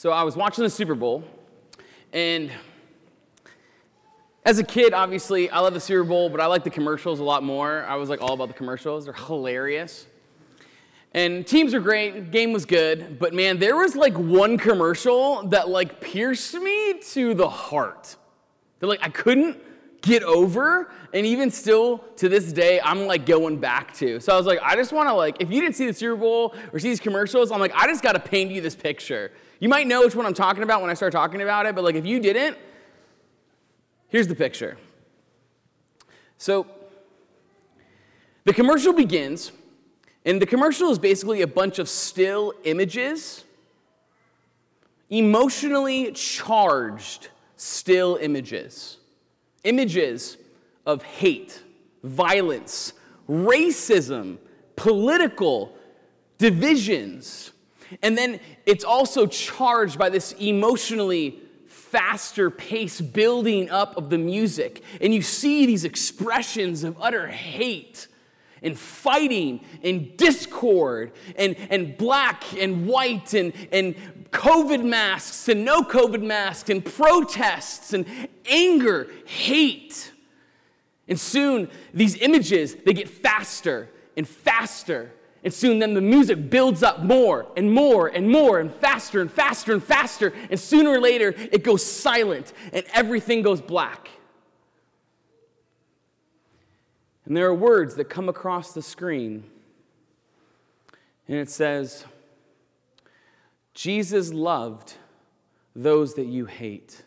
So I was watching the Super Bowl, and as a kid, obviously, I love the Super Bowl, but I like the commercials a lot more. I was like all about the commercials. They're hilarious. And teams were great, game was good, but man, there was like one commercial that like pierced me to the heart. That like I couldn't get over, and even still to this day, I'm like going back to. So I was like, I just want to like, if you didn't see the Super Bowl or see these commercials, I'm like, I just got to paint you this picture. You might know which one I'm talking about when I start talking about it, but like if you didn't, here's the picture. So the commercial begins, and the commercial is basically a bunch of still images, emotionally charged still images, images of hate, violence, racism, political divisions, and then it's also charged by this emotionally faster pace building up of the music, and you see these expressions of utter hate and fighting and discord and black and white and COVID masks and no COVID masks and protests and anger, hate. And soon these images, they get faster and faster, and soon then the music builds up more and more and more and faster and faster and faster. And sooner or later, it goes silent and everything goes black. And there are words that come across the screen. And it says, Jesus loved those that you hate.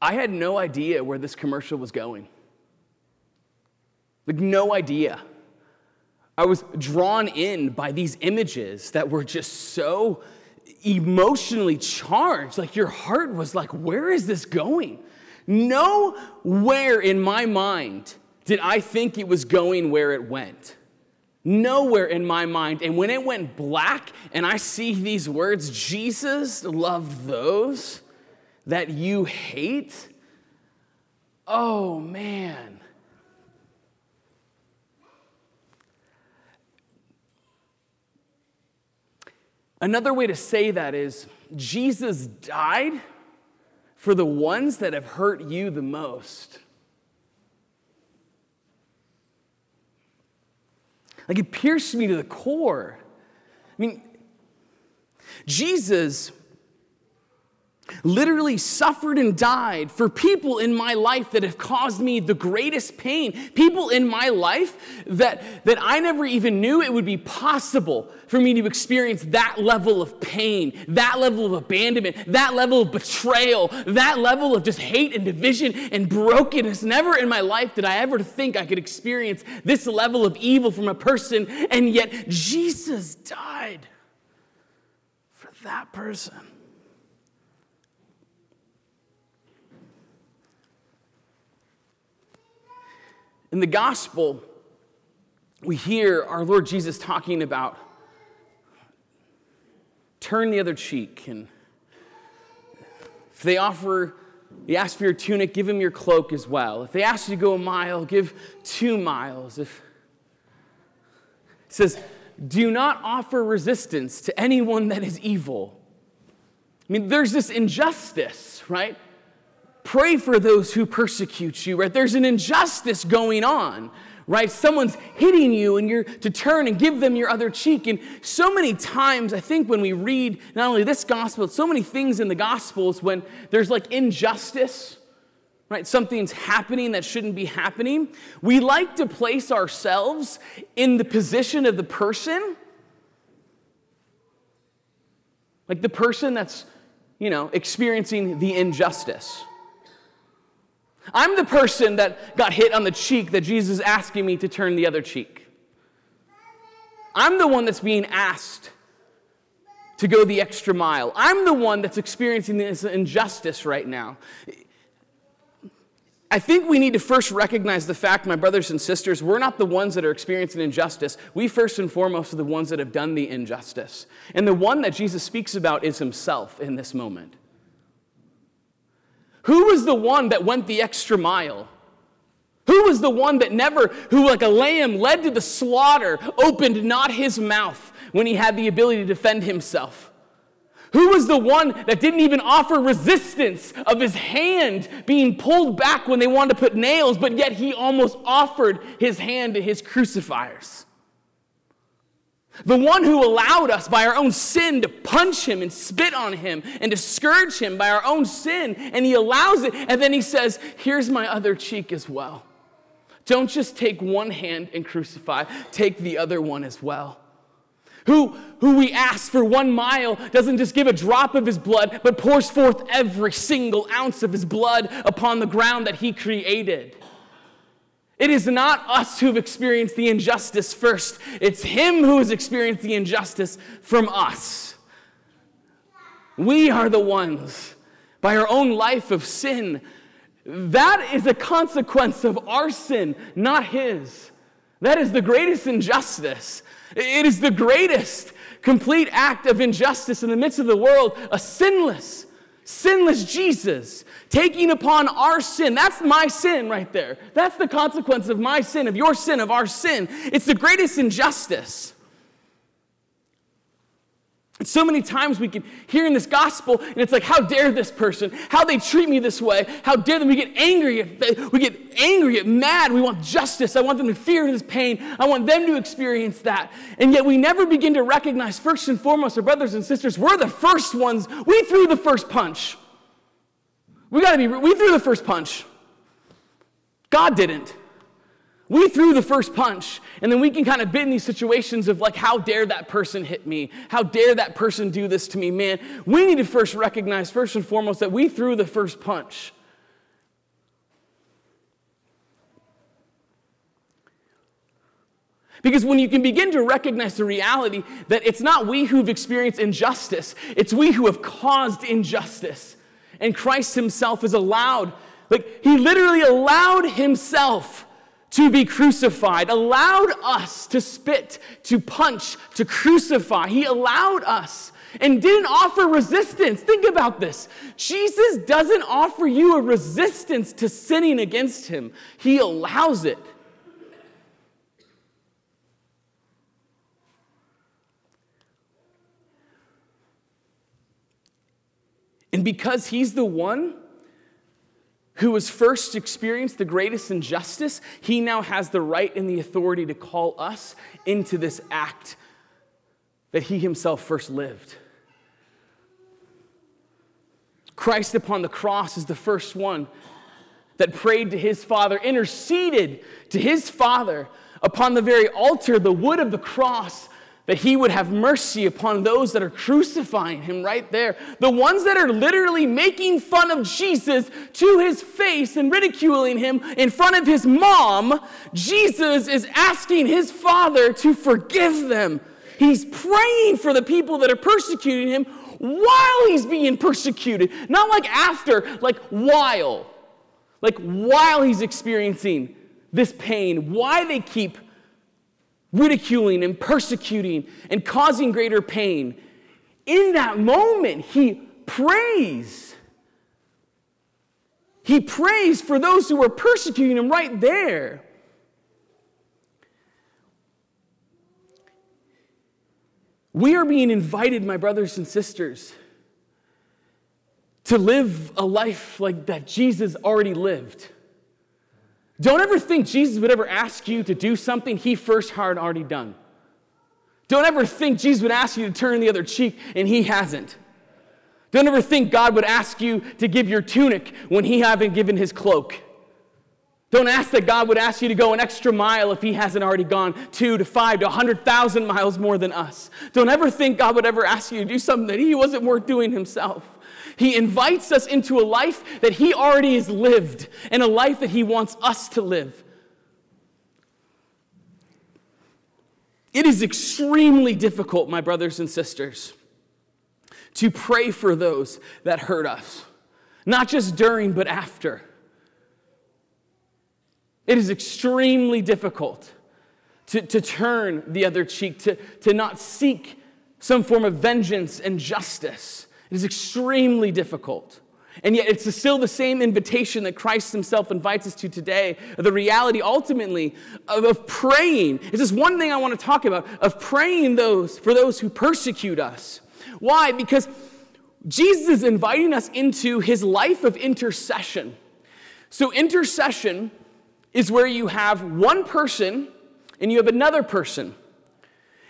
I had no idea where this commercial was going. Like, no idea. I was drawn in by these images that were just so emotionally charged. Like, your heart was like, where is this going? Nowhere in my mind did I think it was going where it went. Nowhere in my mind. And when it went black and I see these words, Jesus loved those that you hate? Oh, man. Another way to say that is Jesus died for the ones that have hurt you the most. Like, it pierced me to the core. I mean, Jesus literally suffered and died for people in my life that have caused me the greatest pain. People in my life that I never even knew it would be possible for me to experience that level of pain, that level of abandonment, that level of betrayal, that level of just hate and division and brokenness. Never in my life did I ever think I could experience this level of evil from a person, and yet Jesus died for that person. In the gospel, we hear our Lord Jesus talking about turn the other cheek, and if they ask for your tunic, give them your cloak as well. If they ask you to go a mile, give 2 miles. If it says, do not offer resistance to anyone that is evil. I mean, there's this injustice, right? Pray for those who persecute you, right? There's an injustice going on, right? Someone's hitting you, and you're to turn and give them your other cheek. And so many times, I think when we read not only this gospel, but so many things in the gospels, when there's like injustice, right? Something's happening that shouldn't be happening. We like to place ourselves in the position of the person, like the person that's, experiencing the injustice. I'm the person that got hit on the cheek that Jesus is asking me to turn the other cheek. I'm the one that's being asked to go the extra mile. I'm the one that's experiencing this injustice right now. I think we need to first recognize the fact, my brothers and sisters, we're not the ones that are experiencing injustice. We first and foremost are the ones that have done the injustice. And the one that Jesus speaks about is himself in this moment. Who was the one that went the extra mile? Who was the one that never, who like a lamb led to the slaughter, opened not his mouth when he had the ability to defend himself? Who was the one that didn't even offer resistance of his hand being pulled back when they wanted to put nails, but yet he almost offered his hand to his crucifiers? The one who allowed us by our own sin to punch him and spit on him and to scourge him by our own sin, and he allows it, and then he says, here's my other cheek as well. Don't just take one hand and crucify, take the other one as well. Who we ask for 1 mile doesn't just give a drop of his blood, but pours forth every single ounce of his blood upon the ground that he created. It is not us who've experienced the injustice first. It's him who has experienced the injustice from us. We are the ones, by our own life of sin. That is a consequence of our sin, not his. That is the greatest injustice. It is the greatest complete act of injustice in the midst of the world, a sinless Jesus taking upon our sin. That's my sin right there. That's the consequence of my sin, of your sin, of our sin. It's the greatest injustice. And so many times we can hear in this gospel, and it's like, how dare this person? How they treat me this way? How dare them? We get angry, get mad. We want justice. I want them to fear this pain. I want them to experience that. And yet we never begin to recognize, first and foremost, our brothers and sisters, we're the first ones. We threw the first punch. We threw the first punch. God didn't. We threw the first punch, and then we can kind of be in these situations of like, how dare that person hit me? How dare that person do this to me? Man, we need to first recognize, first and foremost, that we threw the first punch. Because when you can begin to recognize the reality that it's not we who've experienced injustice, it's we who have caused injustice. And Christ himself has allowed, like he literally allowed himself to be crucified, allowed us to spit, to punch, to crucify. He allowed us and didn't offer resistance. Think about this. Jesus doesn't offer you a resistance to sinning against him. He allows it. And because he's the one who has first experienced the greatest injustice, he now has the right and the authority to call us into this act that he himself first lived. Christ upon the cross is the first one that prayed to his Father, interceded to his Father upon the very altar, the wood of the cross, that he would have mercy upon those that are crucifying him right there. The ones that are literally making fun of Jesus to his face and ridiculing him in front of his mom, Jesus is asking his Father to forgive them. He's praying for the people that are persecuting him while he's being persecuted. Not like after, like while. Like while he's experiencing this pain, why they keep ridiculing and persecuting and causing greater pain. In that moment, he prays. He prays for those who are persecuting him right there. We are being invited, my brothers and sisters, to live a life like that Jesus already lived. Don't ever think Jesus would ever ask you to do something he first had already done. Don't ever think Jesus would ask you to turn the other cheek and he hasn't. Don't ever think God would ask you to give your tunic when he hasn't given his cloak. Don't ask that God would ask you to go an extra mile if he hasn't already gone 2 to 5 to 100,000 miles more than us. Don't ever think God would ever ask you to do something that he wasn't worth doing himself. He invites us into a life that he already has lived and a life that he wants us to live. It is extremely difficult, my brothers and sisters, to pray for those that hurt us, not just during, but after. It is extremely difficult to turn the other cheek, to not seek some form of vengeance and justice. It is extremely difficult. And yet it's still the same invitation that Christ himself invites us to today, the reality ultimately of praying. It's this one thing I want to talk about, of praying for those who persecute us. Why? Because Jesus is inviting us into his life of intercession. So intercession is where you have one person and you have another person.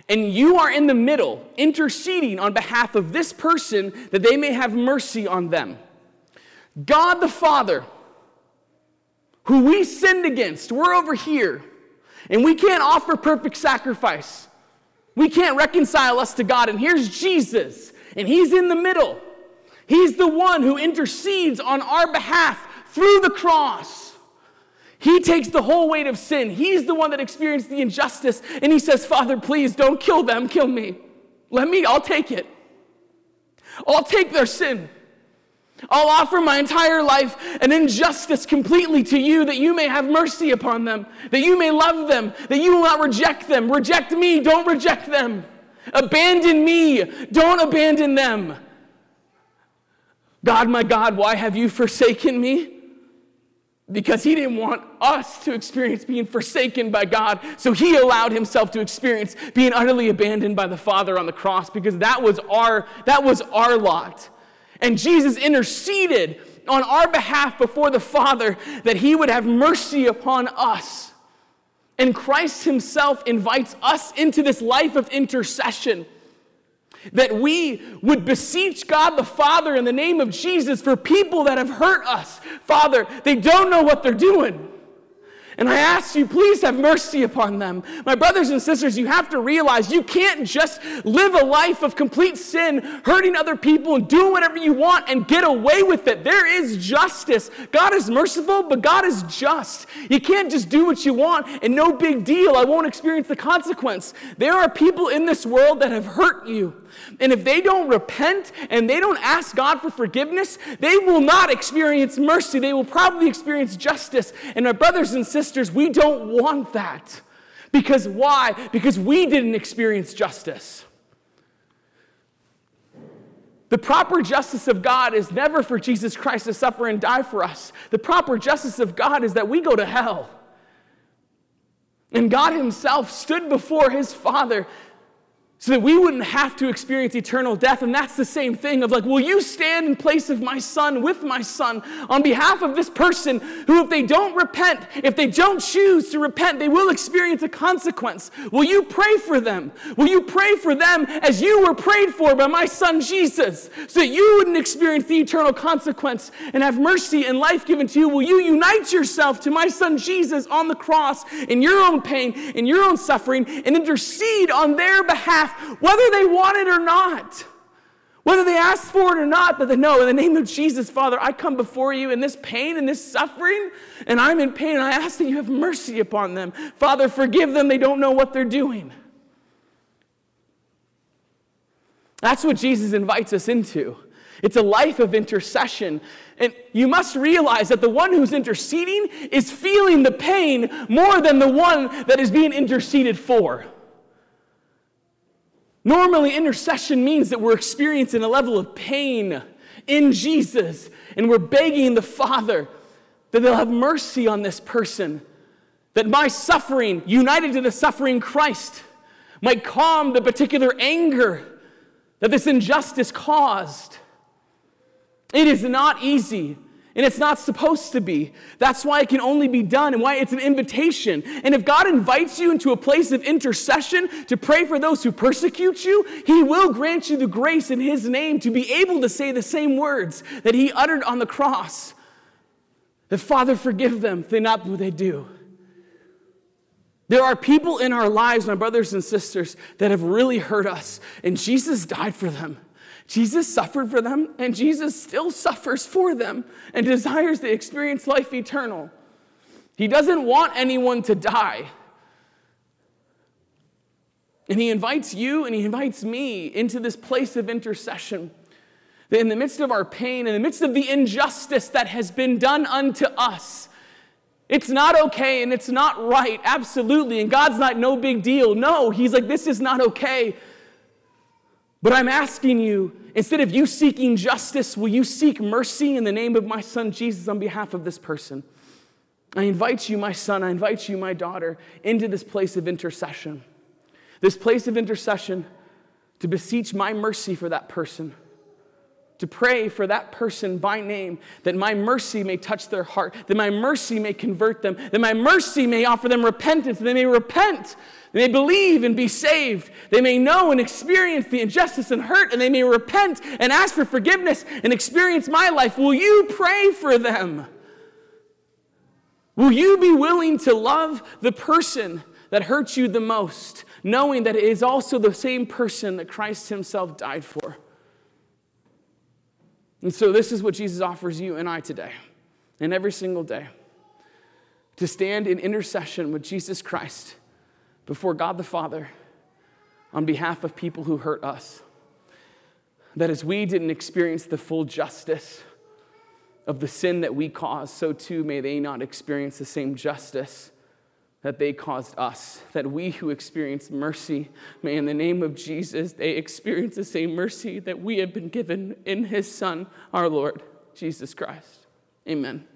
And you are in the middle, interceding on behalf of this person that they may have mercy on them. God the Father, who we sinned against, we're over here, and we can't offer perfect sacrifice. We can't reconcile us to God, and here's Jesus, and he's in the middle. He's the one who intercedes on our behalf through the cross. He takes the whole weight of sin. He's the one that experienced the injustice, and he says, Father, please don't kill them, kill me. Let me, I'll take it. I'll take their sin. I'll offer my entire life an injustice completely to you, that you may have mercy upon them, that you may love them, that you will not reject them. Reject me, don't reject them. Abandon me, don't abandon them. God, my God, why have you forsaken me? Because he didn't want us to experience being forsaken by God, so he allowed himself to experience being utterly abandoned by the Father on the cross, because that was our lot. And Jesus interceded on our behalf before the Father that he would have mercy upon us. And Christ himself invites us into this life of intercession, that we would beseech God the Father in the name of Jesus for people that have hurt us. Father, they don't know what they're doing. And I ask you, please have mercy upon them. My brothers and sisters, you have to realize you can't just live a life of complete sin, hurting other people and doing whatever you want and get away with it. There is justice. God is merciful, but God is just. You can't just do what you want and no big deal, I won't experience the consequence. There are people in this world that have hurt you. And if they don't repent and they don't ask God for forgiveness, they will not experience mercy. They will probably experience justice. And my brothers and sisters, we don't want that. Because why? Because we didn't experience justice. The proper justice of God is never for Jesus Christ to suffer and die for us. The proper justice of God is that we go to hell. And God himself stood before his Father so that we wouldn't have to experience eternal death. And that's the same thing of like, will you stand in place of my son, with my son, on behalf of this person who, if they don't repent, if they don't choose to repent, they will experience a consequence. Will you pray for them? Will you pray for them as you were prayed for by my son Jesus, so that you wouldn't experience the eternal consequence and have mercy and life given to you? Will you unite yourself to my son Jesus on the cross in your own pain, in your own suffering, and intercede on their behalf, whether they want it or not, whether they ask for it or not, but they know, in the name of Jesus, Father, I come before you in this pain and this suffering, and I'm in pain, and I ask that you have mercy upon them. Father, forgive them. They don't know what they're doing. That's what Jesus invites us into. It's a life of intercession. And you must realize that the one who's interceding is feeling the pain more than the one that is being interceded for. Normally, intercession means that we're experiencing a level of pain in Jesus, and we're begging the Father that they'll have mercy on this person, that my suffering, united to the suffering Christ, might calm the particular anger that this injustice caused. It is not easy. And it's not supposed to be. That's why it can only be done and why it's an invitation. And if God invites you into a place of intercession to pray for those who persecute you, he will grant you the grace in his name to be able to say the same words that he uttered on the cross. The Father, forgive them if they not what they do. There are people in our lives, my brothers and sisters, that have really hurt us. And Jesus died for them. Jesus suffered for them, and Jesus still suffers for them and desires to experience life eternal. He doesn't want anyone to die. And he invites you and he invites me into this place of intercession, that in the midst of our pain, in the midst of the injustice that has been done unto us, it's not okay and it's not right, absolutely, and God's not no big deal. No, he's like, this is not okay. But I'm asking you, instead of you seeking justice, will you seek mercy in the name of my son Jesus on behalf of this person? I invite you, my son, I invite you, my daughter, into this place of intercession. This place of intercession to beseech my mercy for that person. To pray for that person by name, that my mercy may touch their heart, that my mercy may convert them, that my mercy may offer them repentance, that they may repent, they may believe and be saved, they may know and experience the injustice and hurt, and they may repent and ask for forgiveness and experience my life. Will you pray for them? Will you be willing to love the person that hurt you the most, knowing that it is also the same person that Christ himself died for? And so this is what Jesus offers you and I today, and every single day, to stand in intercession with Jesus Christ before God the Father on behalf of people who hurt us. That as we didn't experience the full justice of the sin that we caused, so too may they not experience the same justice that they caused us, that we who experience mercy, may in the name of Jesus, they experience the same mercy that we have been given in his Son, our Lord, Jesus Christ. Amen.